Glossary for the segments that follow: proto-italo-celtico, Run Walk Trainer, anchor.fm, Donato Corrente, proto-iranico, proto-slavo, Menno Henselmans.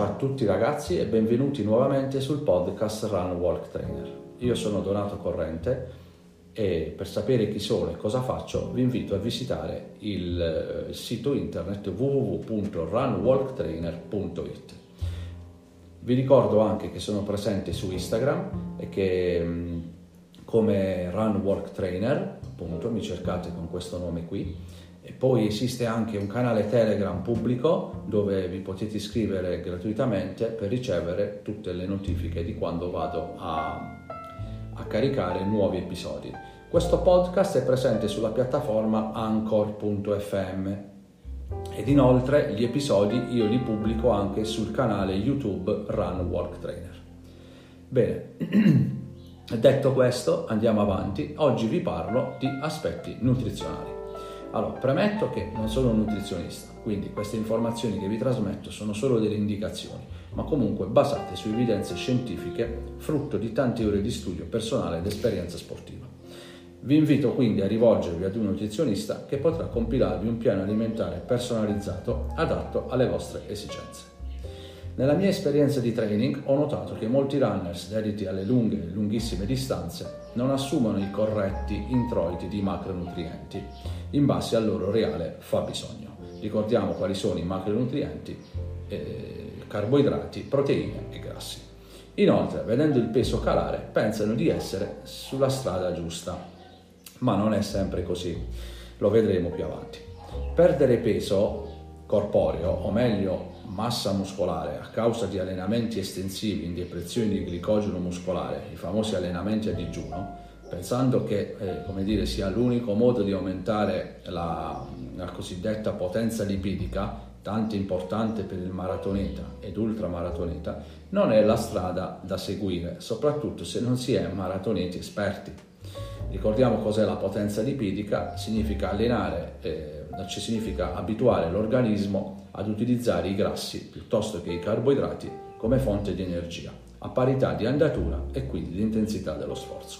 Ciao a tutti ragazzi e benvenuti nuovamente sul podcast Run Walk Trainer. Io sono Donato Corrente e per sapere chi sono e cosa faccio vi invito a visitare il sito internet www.runwalktrainer.it. Vi ricordo anche che sono presente su Instagram e che come Run Walk Trainer, appunto, mi cercate con questo nome qui. E poi esiste anche un canale Telegram pubblico dove vi potete iscrivere gratuitamente per ricevere tutte le notifiche di quando vado a caricare nuovi episodi. Questo podcast è presente sulla piattaforma anchor.fm ed inoltre gli episodi io li pubblico anche sul canale YouTube Run Walk Trainer. Bene, detto questo andiamo avanti. Oggi vi parlo di aspetti nutrizionali. Allora, premetto che non sono un nutrizionista, quindi queste informazioni che vi trasmetto sono solo delle indicazioni, ma comunque basate su evidenze scientifiche, frutto di tante ore di studio personale ed esperienza sportiva. Vi invito quindi a rivolgervi ad un nutrizionista che potrà compilarvi un piano alimentare personalizzato adatto alle vostre esigenze. Nella mia esperienza di training ho notato che molti runners dediti alle lunghe e lunghissime distanze non assumono i corretti introiti di macronutrienti in base al loro reale fabbisogno. Ricordiamo quali sono i macronutrienti: carboidrati, proteine e grassi. Inoltre, vedendo il peso calare, pensano di essere sulla strada giusta, ma non è sempre così, lo vedremo più avanti. Perdere peso corporeo, o meglio massa muscolare, a causa di allenamenti estensivi in depressione di glicogeno muscolare, i famosi allenamenti a digiuno, pensando che sia l'unico modo di aumentare la cosiddetta potenza lipidica, tanto importante per il maratoneta ed ultramaratoneta, non è la strada da seguire, soprattutto se non si è maratoneti esperti. Ricordiamo cos'è la potenza lipidica: significa significa abituare l'organismo ad utilizzare i grassi piuttosto che i carboidrati come fonte di energia, a parità di andatura e quindi di intensità dello sforzo.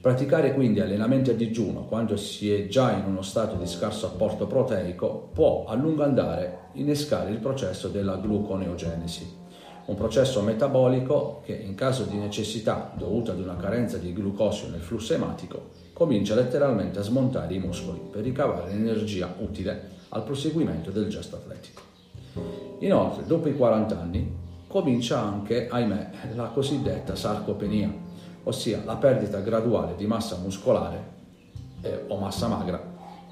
Praticare quindi allenamenti a digiuno quando si è già in uno stato di scarso apporto proteico può a lungo andare innescare il processo della gluconeogenesi, un processo metabolico che in caso di necessità dovuta ad una carenza di glucosio nel flusso ematico comincia letteralmente a smontare i muscoli per ricavare l'energia utile al proseguimento del gesto atletico. Inoltre, dopo i 40 anni, comincia anche, ahimè, la cosiddetta sarcopenia, ossia la perdita graduale di massa muscolare o massa magra,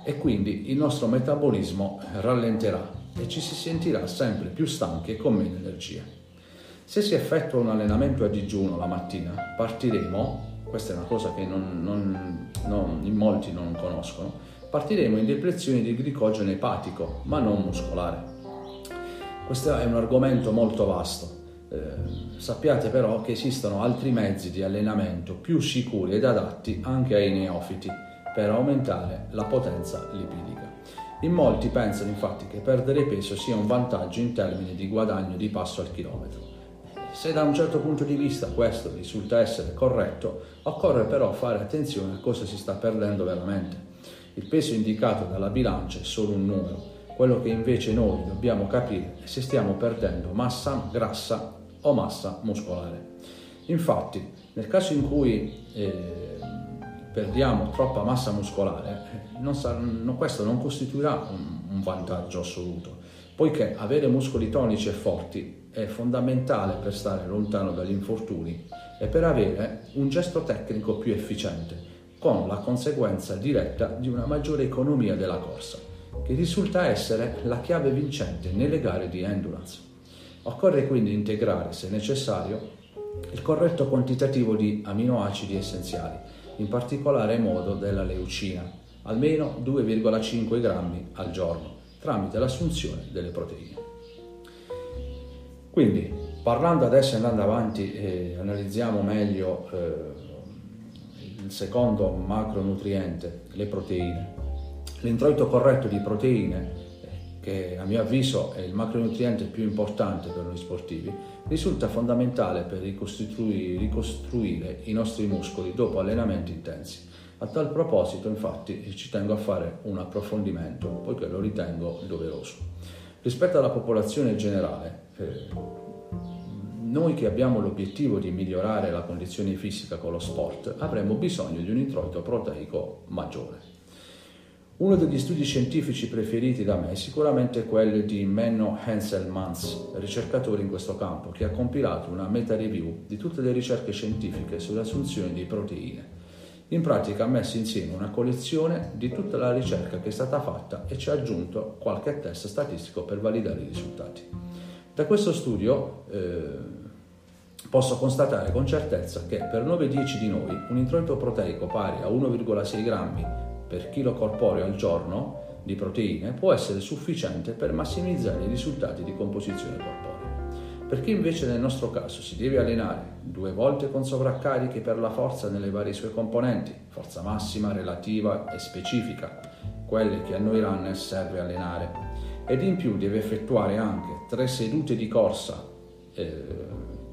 e quindi il nostro metabolismo rallenterà e ci si sentirà sempre più stanchi e con meno energia. Se si effettua un allenamento a digiuno la mattina, partiremo. Questa è una cosa che in molti non conoscono. Partiremo in depressione di glicogeno epatico, ma non muscolare. Questo è un argomento molto vasto. Sappiate però che esistono altri mezzi di allenamento più sicuri ed adatti anche ai neofiti per aumentare la potenza lipidica. In molti pensano infatti che perdere peso sia un vantaggio in termini di guadagno di passo al chilometro. Se da un certo punto di vista questo risulta essere corretto, occorre però fare attenzione a cosa si sta perdendo veramente. Il peso indicato dalla bilancia è solo un numero. Quello che invece noi dobbiamo capire è se stiamo perdendo massa grassa o massa muscolare. Infatti, nel caso in cui perdiamo troppa massa muscolare, questo non costituirà un vantaggio assoluto, poiché avere muscoli tonici e forti è fondamentale per stare lontano dagli infortuni e per avere un gesto tecnico più efficiente, con la conseguenza diretta di una maggiore economia della corsa, che risulta essere la chiave vincente nelle gare di endurance. Occorre quindi integrare, se necessario, il corretto quantitativo di aminoacidi essenziali, in particolare modo della leucina, almeno 2,5 grammi al giorno, tramite l'assunzione delle proteine. Quindi, parlando adesso e andando avanti, analizziamo meglio il secondo macronutriente, le proteine. L'introito corretto di proteine, che a mio avviso è il macronutriente più importante per noi sportivi, risulta fondamentale per ricostruire i nostri muscoli dopo allenamenti intensi. A tal proposito, infatti, ci tengo a fare un approfondimento, poiché lo ritengo doveroso. rispetto alla popolazione generale, noi che abbiamo l'obiettivo di migliorare la condizione fisica con lo sport avremo bisogno di un introito proteico maggiore. Uno degli studi scientifici preferiti da me è sicuramente quello di Menno Henselmans, ricercatore in questo campo, che ha compilato una meta-review di tutte le ricerche scientifiche sull'assunzione di proteine. In pratica ha messo insieme una collezione di tutta la ricerca che è stata fatta e ci ha aggiunto qualche test statistico per validare i risultati. Da questo studio posso constatare con certezza che per 9-10 di noi un introito proteico pari a 1,6 grammi per chilo corporeo al giorno di proteine può essere sufficiente per massimizzare i risultati di composizione corporea. Per chi invece nel nostro caso si deve allenare 2 volte con sovraccarichi per la forza nelle varie sue componenti, forza massima, relativa e specifica, quelle che a noi runner serve allenare, ed in più deve effettuare anche 3 sedute di corsa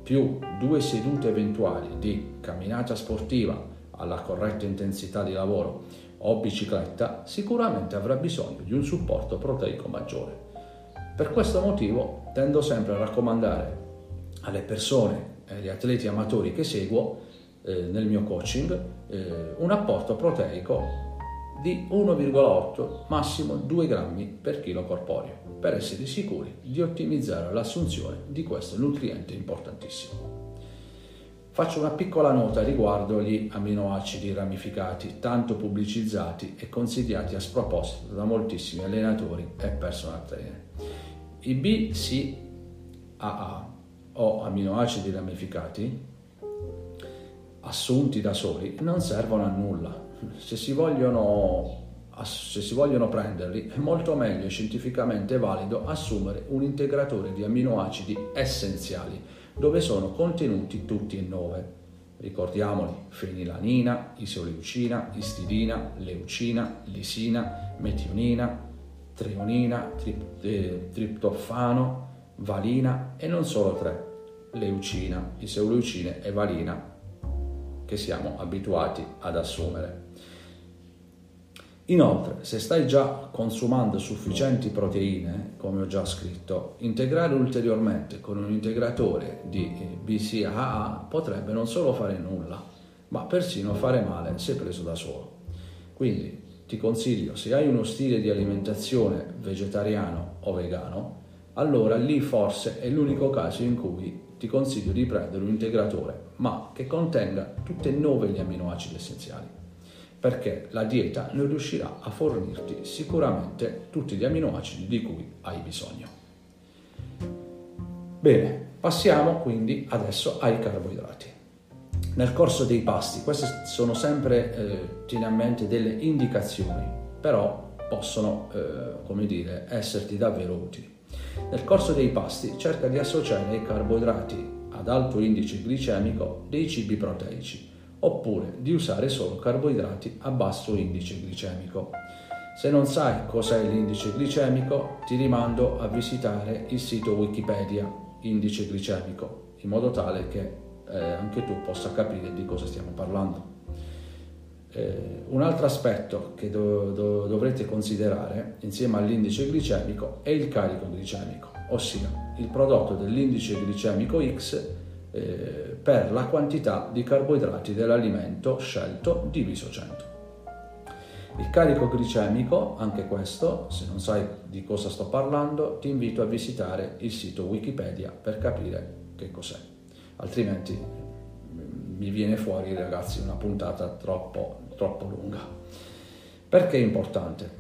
più 2 sedute eventuali di camminata sportiva alla corretta intensità di lavoro o bicicletta, sicuramente avrà bisogno di un supporto proteico maggiore. Per questo motivo tendo sempre a raccomandare alle persone e agli atleti amatori che seguo nel mio coaching un apporto proteico di 1,8 massimo 2 grammi per chilo corporeo, per essere sicuri di ottimizzare l'assunzione di questo nutriente importantissimo. Faccio una piccola nota riguardo gli aminoacidi ramificati, tanto pubblicizzati e consigliati a sproposito da moltissimi allenatori e personal trainer. I BCAA o aminoacidi ramificati assunti da soli non servono a nulla. Se si vogliono prenderli è molto meglio e scientificamente valido assumere un integratore di aminoacidi essenziali dove sono contenuti tutti e 9. Ricordiamoli: fenilanina, isoleucina, istidina, leucina, lisina, metionina, treonina, triptofano, valina e non solo 3, leucina, isoleucine e valina, che siamo abituati ad assumere. Inoltre, se stai già consumando sufficienti proteine, come ho già scritto, integrare ulteriormente con un integratore di BCAA potrebbe non solo fare nulla, ma persino fare male se preso da solo. Quindi ti consiglio, se hai uno stile di alimentazione vegetariano o vegano, allora lì forse è l'unico caso in cui ti consiglio di prendere un integratore, ma che contenga tutti e 9 gli aminoacidi essenziali, perché la dieta non riuscirà a fornirti sicuramente tutti gli aminoacidi di cui hai bisogno. Bene, passiamo quindi adesso ai carboidrati. Nel corso dei pasti, queste sono sempre, tieni a mente, delle indicazioni, però possono, esserti davvero utili. Nel corso dei pasti cerca di associare ai carboidrati ad alto indice glicemico dei cibi proteici, oppure di usare solo carboidrati a basso indice glicemico. Se non sai cos'è l'indice glicemico, ti rimando a visitare il sito Wikipedia indice glicemico, in modo tale che anche tu possa capire di cosa stiamo parlando. Un altro aspetto che dovrete considerare insieme all'indice glicemico è il carico glicemico, ossia il prodotto dell'indice glicemico X per la quantità di carboidrati dell'alimento scelto diviso 100. Il carico glicemico, anche questo, se non sai di cosa sto parlando, ti invito a visitare il sito Wikipedia per capire che cos'è, altrimenti mi viene fuori, ragazzi, una puntata troppo lunga. Perché è importante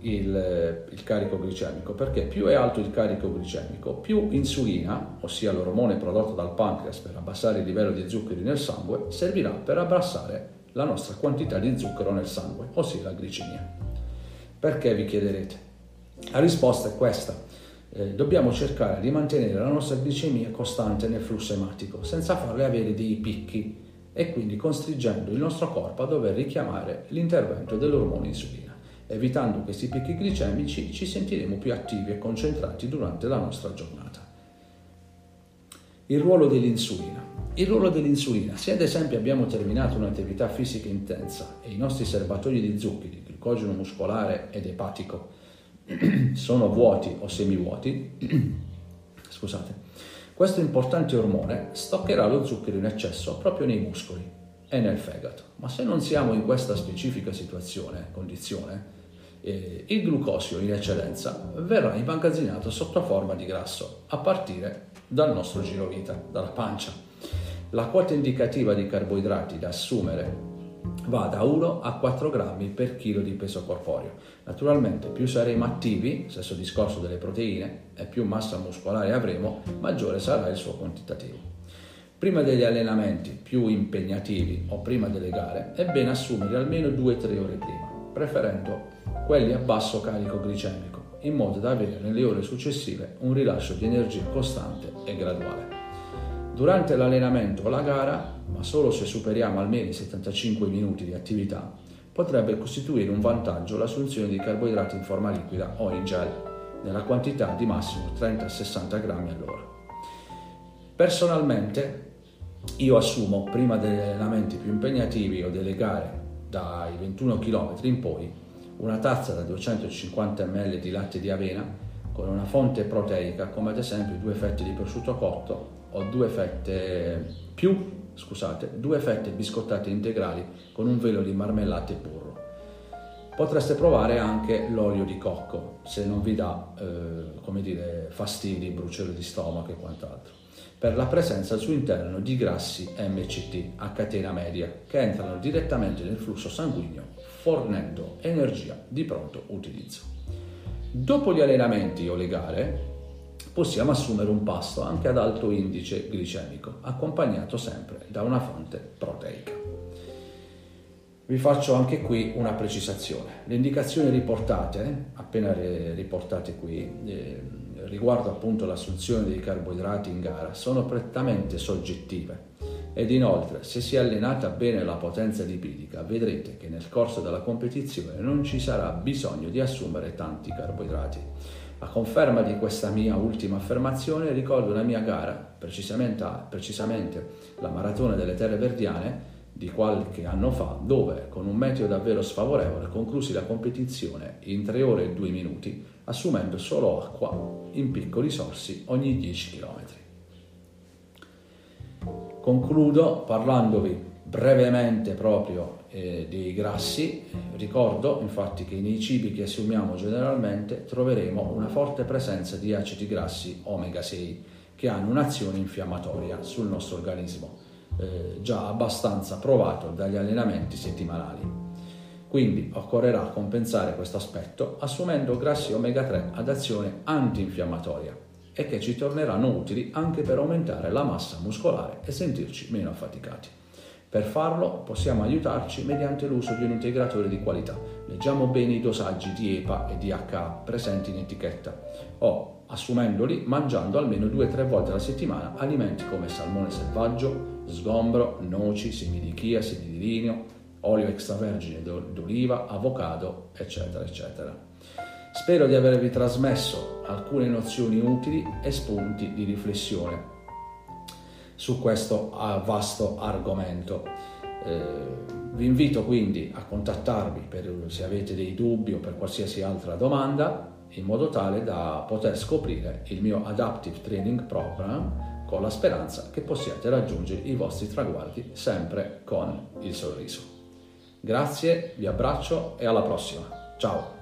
il carico glicemico? Perché più è alto il carico glicemico, più insulina, ossia l'ormone prodotto dal pancreas per abbassare il livello di zuccheri nel sangue, servirà per abbassare la nostra quantità di zucchero nel sangue, ossia la glicemia. Perché, vi chiederete? La risposta è questa. Dobbiamo cercare di mantenere la nostra glicemia costante nel flusso ematico, senza farle avere dei picchi e quindi costringendo il nostro corpo a dover richiamare l'intervento dell'ormone insulina. Evitando questi picchi glicemici ci sentiremo più attivi e concentrati durante la nostra giornata. Il ruolo dell'insulina. Il ruolo dell'insulina, se ad esempio abbiamo terminato un'attività fisica intensa e i nostri serbatoi di zuccheri, glicogeno muscolare ed epatico sono vuoti o semivuoti, scusate, questo importante ormone stoccherà lo zucchero in eccesso proprio nei muscoli e nel fegato. Ma se non siamo in questa specifica situazione, condizione, il glucosio in eccedenza verrà immagazzinato sotto forma di grasso a partire dal nostro girovita, dalla pancia. La quota indicativa di carboidrati da assumere va da 1 a 4 grammi per chilo di peso corporeo. Naturalmente più saremo attivi, stesso discorso delle proteine, e più massa muscolare avremo, maggiore sarà il suo quantitativo. Prima degli allenamenti più impegnativi o prima delle gare è bene assumere almeno 2-3 ore prima, preferendo quelli a basso carico glicemico, in modo da avere nelle ore successive un rilascio di energia costante e graduale. Durante l'allenamento o la gara, ma solo se superiamo almeno i 75 minuti di attività, potrebbe costituire un vantaggio l'assunzione di carboidrati in forma liquida o in gel, nella quantità di massimo 30-60 grammi all'ora. Personalmente, io assumo prima degli allenamenti più impegnativi o delle gare dai 21 km in poi una tazza da 250 ml di latte di avena con una fonte proteica come ad esempio 2 fette di prosciutto cotto o 2 fette biscottate integrali con un velo di marmellata e burro. Potreste provare anche l'olio di cocco se non vi dà fastidi, bruciore di stomaco e quant'altro, per la presenza al suo interno di grassi MCT a catena media che entrano direttamente nel flusso sanguigno fornendo energia di pronto utilizzo. Dopo gli allenamenti o le gare possiamo assumere un pasto anche ad alto indice glicemico, accompagnato sempre da una fonte proteica. Vi faccio anche qui una precisazione. Le indicazioni riportate qui, riguardo appunto l'assunzione dei carboidrati in gara, sono prettamente soggettive. Ed inoltre, se si è allenata bene la potenza lipidica, vedrete che nel corso della competizione non ci sarà bisogno di assumere tanti carboidrati. A conferma di questa mia ultima affermazione, ricordo la mia gara, precisamente la maratona delle Terre Verdiane di qualche anno fa, dove con un meteo davvero sfavorevole conclusi la competizione in 3 ore e 2 minuti, assumendo solo acqua in piccoli sorsi ogni 10 km. Concludo parlandovi brevemente proprio dei grassi. Ricordo infatti che nei cibi che assumiamo generalmente troveremo una forte presenza di acidi grassi omega 6 che hanno un'azione infiammatoria sul nostro organismo, già abbastanza provato dagli allenamenti settimanali. Quindi occorrerà compensare questo aspetto assumendo grassi omega 3 ad azione antinfiammatoria, e che ci torneranno utili anche per aumentare la massa muscolare e sentirci meno affaticati. Per farlo possiamo aiutarci mediante l'uso di un integratore di qualità. Leggiamo bene i dosaggi di EPA e DHA presenti in etichetta o, assumendoli, mangiando almeno 2-3 volte alla settimana alimenti come salmone selvaggio, sgombro, noci, semi di chia, semi di lino, olio extravergine d'oliva, avocado, eccetera, eccetera. Spero di avervi trasmesso alcune nozioni utili e spunti di riflessione su questo vasto argomento. Vi invito quindi a contattarvi se avete dei dubbi o per qualsiasi altra domanda, in modo tale da poter scoprire il mio Adaptive Training Program, con la speranza che possiate raggiungere i vostri traguardi sempre con il sorriso. Grazie, vi abbraccio e alla prossima. Ciao!